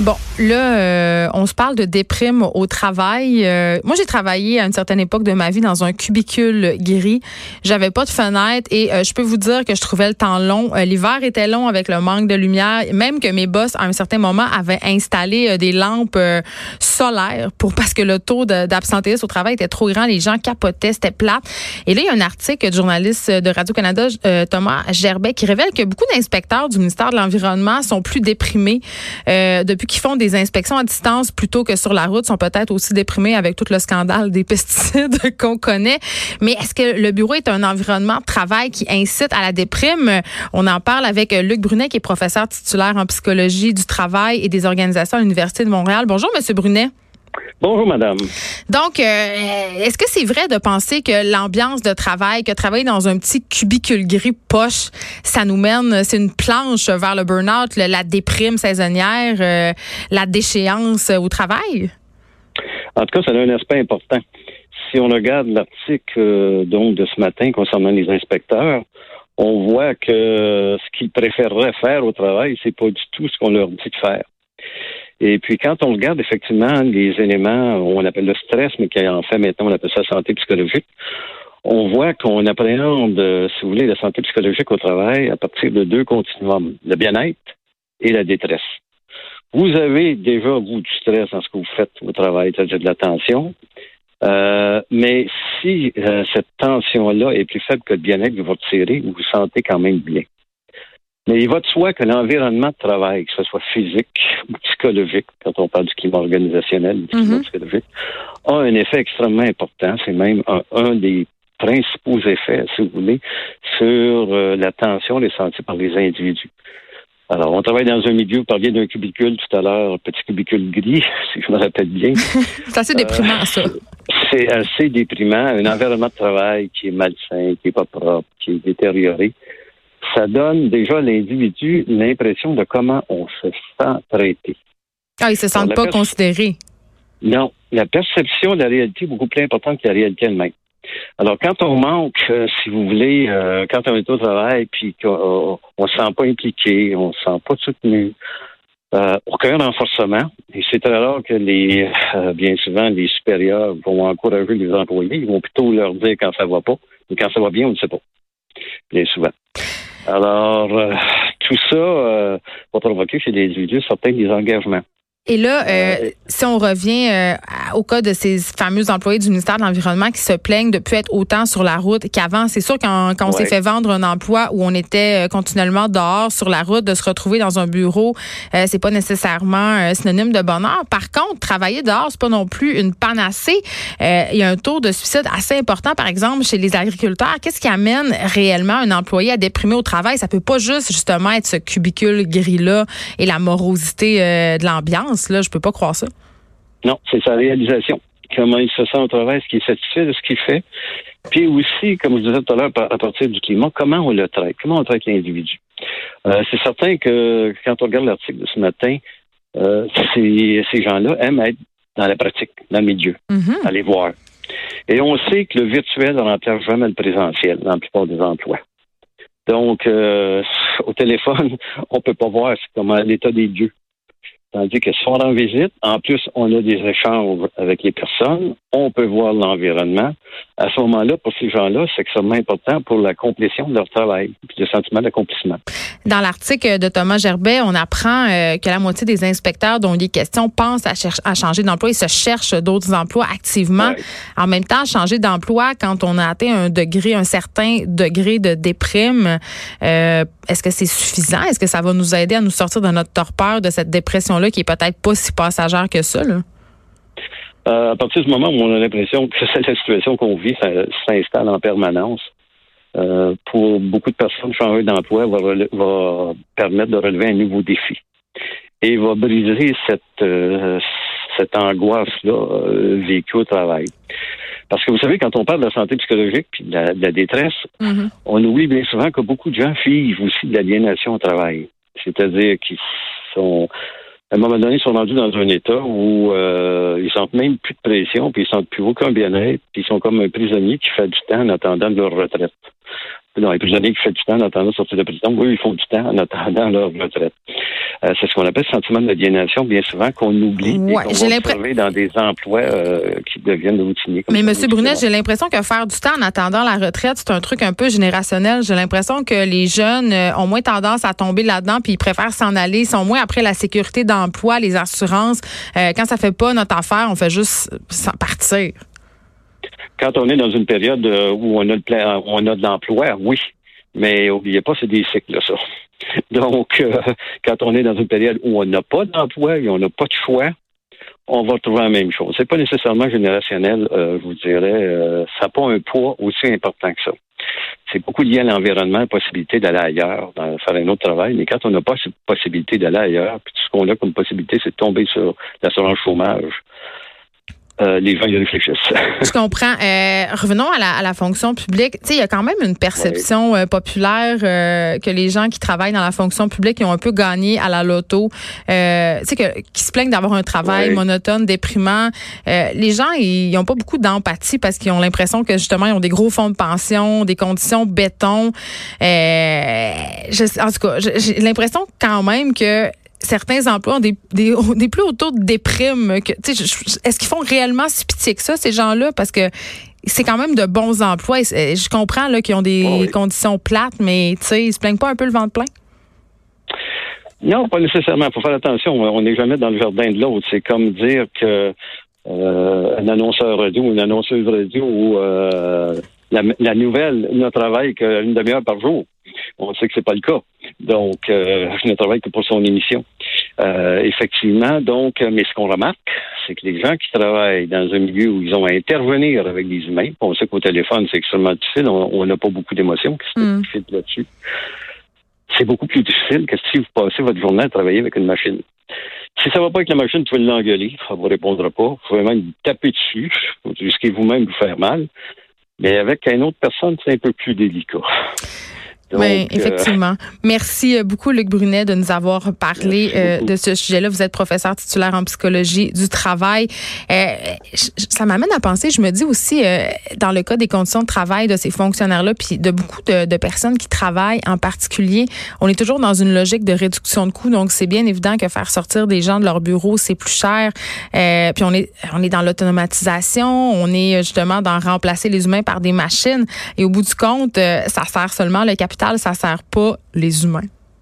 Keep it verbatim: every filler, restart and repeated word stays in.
Bon, là, euh, on se parle de déprime au travail. Euh, moi, j'ai travaillé à une certaine époque de ma vie dans un cubicule gris. J'avais pas de fenêtre et euh, je peux vous dire que je trouvais le temps long. Euh, l'hiver était long avec le manque de lumière, même que mes boss, à un certain moment, avaient installé euh, des lampes euh, solaires pour parce que le taux de, d'absentéisme au travail était trop grand. Les gens capotaient, c'était plate. Et là, il y a un article du journaliste de Radio-Canada, euh, Thomas Gerbet, qui révèle que beaucoup d'inspecteurs du ministère de l'Environnement sont plus déprimés euh, depuis qui font des inspections à distance plutôt que sur la route, sont peut-être aussi déprimés avec tout le scandale des pesticides qu'on connaît. Mais est-ce que le bureau est un environnement de travail qui incite à la déprime? On en parle avec Luc Brunet, qui est professeur titulaire en psychologie du travail et des organisations à l'Université de Montréal. Bonjour, Monsieur Brunet. Bonjour, madame. Donc, euh, est-ce que c'est vrai de penser que l'ambiance de travail, que travailler dans un petit cubicule gris poche, ça nous mène, c'est une planche vers le burn-out, le, la déprime saisonnière, euh, la déchéance au travail? En tout cas, ça a un aspect important. Si on regarde l'article euh, donc de ce matin concernant les inspecteurs, on voit que ce qu'ils préféreraient faire au travail, c'est pas du tout ce qu'on leur dit de faire. Et puis, quand on regarde effectivement les éléments, on appelle le stress, mais qu'en fait, maintenant, on appelle ça santé psychologique, on voit qu'on appréhende, si vous voulez, la santé psychologique au travail à partir de deux continuums, le bien-être et la détresse. Vous avez déjà, vous, du stress dans ce que vous faites au travail, c'est-à-dire de la tension, euh, mais si euh, cette tension-là est plus faible que le bien-être que vous retirez, vous vous sentez quand même bien. Mais il va de soi que l'environnement de travail, que ce soit physique ou psychologique, quand on parle du climat organisationnel, du climat mm-hmm. psychologique, a un effet extrêmement important. C'est même un, un des principaux effets, si vous voulez, sur euh, la tension ressentie par les individus. Alors, on travaille dans un milieu, vous parliez d'un cubicule tout à l'heure, petit cubicule gris, si je me rappelle bien. C'est assez déprimant, euh, ça. C'est assez déprimant. Un environnement de travail qui est malsain, qui n'est pas propre, qui est détérioré. Ça donne déjà à l'individu l'impression de comment on se sent traité. Ah, ils ne se sentent pas perce- considérés. Non, la perception de la réalité est beaucoup plus importante que la réalité elle-même. Alors, quand on manque, euh, si vous voulez, euh, quand on est au travail, puis qu'on ne se sent pas impliqué, on ne se sent pas soutenu, euh, aucun renforcement, et c'est très rare que les, euh, bien souvent, les supérieurs vont encourager les employés, ils vont plutôt leur dire quand ça ne va pas, mais quand ça va bien, on ne sait pas, bien souvent. Alors, euh, tout ça euh, va provoquer chez les individus certains désengagements. Et là, euh, si on revient euh, au cas de ces fameux employés du ministère de l'Environnement qui se plaignent de ne plus être autant sur la route qu'avant, c'est sûr quand, quand on ouais. s'est fait vendre un emploi où on était continuellement dehors sur la route, de se retrouver dans un bureau, euh, c'est pas nécessairement euh, synonyme de bonheur. Par contre, travailler dehors, c'est pas non plus une panacée. Euh, il y a un taux de suicide assez important, par exemple, chez les agriculteurs. Qu'est-ce qui amène réellement un employé à déprimer au travail? Ça peut pas juste, justement, être ce cubicule gris-là et la morosité euh, de l'ambiance. Là, je peux pas croire ça. Non, c'est sa réalisation. Comment il se sent au travail, ce qui est satisfait de ce qu'il fait. Puis aussi, comme je disais tout à l'heure, à partir du climat, comment on le traite, comment on traite l'individu. Euh, c'est certain que quand on regarde l'article de ce matin, euh, ces, ces gens-là aiment être dans la pratique, dans le milieu, mm-hmm. aller voir. Et on sait que le virtuel ne remplace jamais le présentiel dans la plupart des emplois. Donc, euh, au téléphone, on peut pas voir comment l'état des lieux. Tandis que si on rend visite, en plus, on a des échanges avec les personnes, on peut voir l'environnement. À ce moment-là, pour ces gens-là, c'est extrêmement important pour la complétion de leur travail puis le sentiment d'accomplissement. Dans l'article de Thomas Gerbet, on apprend euh, que la moitié des inspecteurs dont il est question pensent à, cher- à changer d'emploi. Ils se cherchent d'autres emplois activement. Ouais. En même temps, changer d'emploi quand on a atteint un degré, un certain degré de déprime, euh, est-ce que c'est suffisant? Est-ce que ça va nous aider à nous sortir de notre torpeur, de cette dépression-là qui est peut-être pas si passagère que ça, là? Euh, à partir du moment où on a l'impression que c'est la situation qu'on vit, ça s'installe en permanence. Euh, pour beaucoup de personnes, changer d'emploi va, rele- va permettre de relever un nouveau défi et va briser cette, euh, cette angoisse-là euh, vécue au travail. Parce que vous savez, quand on parle de la santé psychologique puis de la, de la détresse, mm-hmm. on oublie bien souvent que beaucoup de gens vivent aussi de l'aliénation au travail. C'est-à-dire qu'ils sont... À un moment donné, ils sont rendus dans un état où euh, ils sentent même plus de pression, puis ils sentent plus aucun bien-être, puis ils sont comme un prisonnier qui fait du temps en attendant leur retraite. Non, les prisonniers qui font du temps en attendant de sortir de prison, eux, ils font du temps en attendant leur retraite. Euh, c'est ce qu'on appelle le sentiment de aliénation, bien souvent, qu'on oublie ouais, et qu'on va retrouver dans des emplois euh, qui deviennent routiniers. Comme Mais M. Brunet, j'ai l'impression que faire du temps en attendant la retraite, c'est un truc un peu générationnel. J'ai l'impression que les jeunes ont moins tendance à tomber là-dedans puis ils préfèrent s'en aller. Ils sont moins après la sécurité d'emploi, les assurances. Euh, quand ça fait pas notre affaire, on fait juste partir. Quand on est dans une période où on a, de, on a de l'emploi, oui, mais n'oubliez pas, c'est des cycles, ça. Donc, euh, quand on est dans une période où on n'a pas d'emploi et on n'a pas de choix, on va retrouver la même chose. C'est pas nécessairement générationnel, euh, je vous dirais. Euh, ça n'a pas un poids aussi important que ça. C'est beaucoup lié à l'environnement, à la possibilité d'aller ailleurs, dans, faire un autre travail. Mais quand on n'a pas cette possibilité d'aller ailleurs, puis tout ce qu'on a comme possibilité, c'est de tomber sur l'assurance chômage. Euh, les gens y réfléchissent. Je comprends. Euh, revenons à la, à la fonction publique. Tu sais, il y a quand même une perception oui. euh, populaire euh, que les gens qui travaillent dans la fonction publique, ils ont un peu gagné à la loto. Euh, tu sais, que, qui se plaignent d'avoir un travail oui. monotone, déprimant. Euh, les gens, ils n'ont pas beaucoup d'empathie parce qu'ils ont l'impression que, justement, ils ont des gros fonds de pension, des conditions béton. Euh, je, en tout cas, j'ai l'impression quand même que certains emplois ont des, des, des plus hauts taux de déprime. Que, je, je, est-ce qu'ils font réellement si pitié que ça, ces gens-là? Parce que c'est quand même de bons emplois. Et, et je comprends là, qu'ils ont des oui. conditions plates, mais ils se plaignent pas un peu le ventre plein? Non, pas nécessairement. Il faut faire attention. On n'est jamais dans le jardin de l'autre. C'est comme dire que euh, un annonceur radio, une annonceuse radio ou euh, la, la nouvelle ne travaille qu'une demi-heure par jour. On sait que c'est pas le cas. Donc, euh, je ne travaille que pour son émission. Euh, effectivement, donc, mais ce qu'on remarque, c'est que les gens qui travaillent dans un milieu où ils ont à intervenir avec des humains, on sait qu'au téléphone, c'est extrêmement difficile, on n'a pas beaucoup d'émotions qui se diffusent là-dessus. C'est beaucoup plus difficile que si vous passez votre journée à travailler avec une machine. Si ça ne va pas avec la machine, vous pouvez l'engueuler, ça ne vous répondra pas. Vous pouvez même taper dessus, jusqu'à vous-même vous faire mal. Mais avec une autre personne, c'est un peu plus délicat. Donc, oui, effectivement. Euh... Merci beaucoup, Luc Brunet, de nous avoir parlé euh, de ce sujet-là. Vous êtes professeur titulaire en psychologie du travail. Euh, ça m'amène à penser, je me dis aussi, euh, dans le cas des conditions de travail de ces fonctionnaires-là, puis de beaucoup de, de personnes qui travaillent en particulier, on est toujours dans une logique de réduction de coûts. Donc, c'est bien évident que faire sortir des gens de leur bureau, c'est plus cher. Euh, puis on est, on est dans l'automatisation, on est justement dans remplacer les humains par des machines. Et au bout du compte, euh, ça sert seulement le capital. Ça ne sert pas les humains.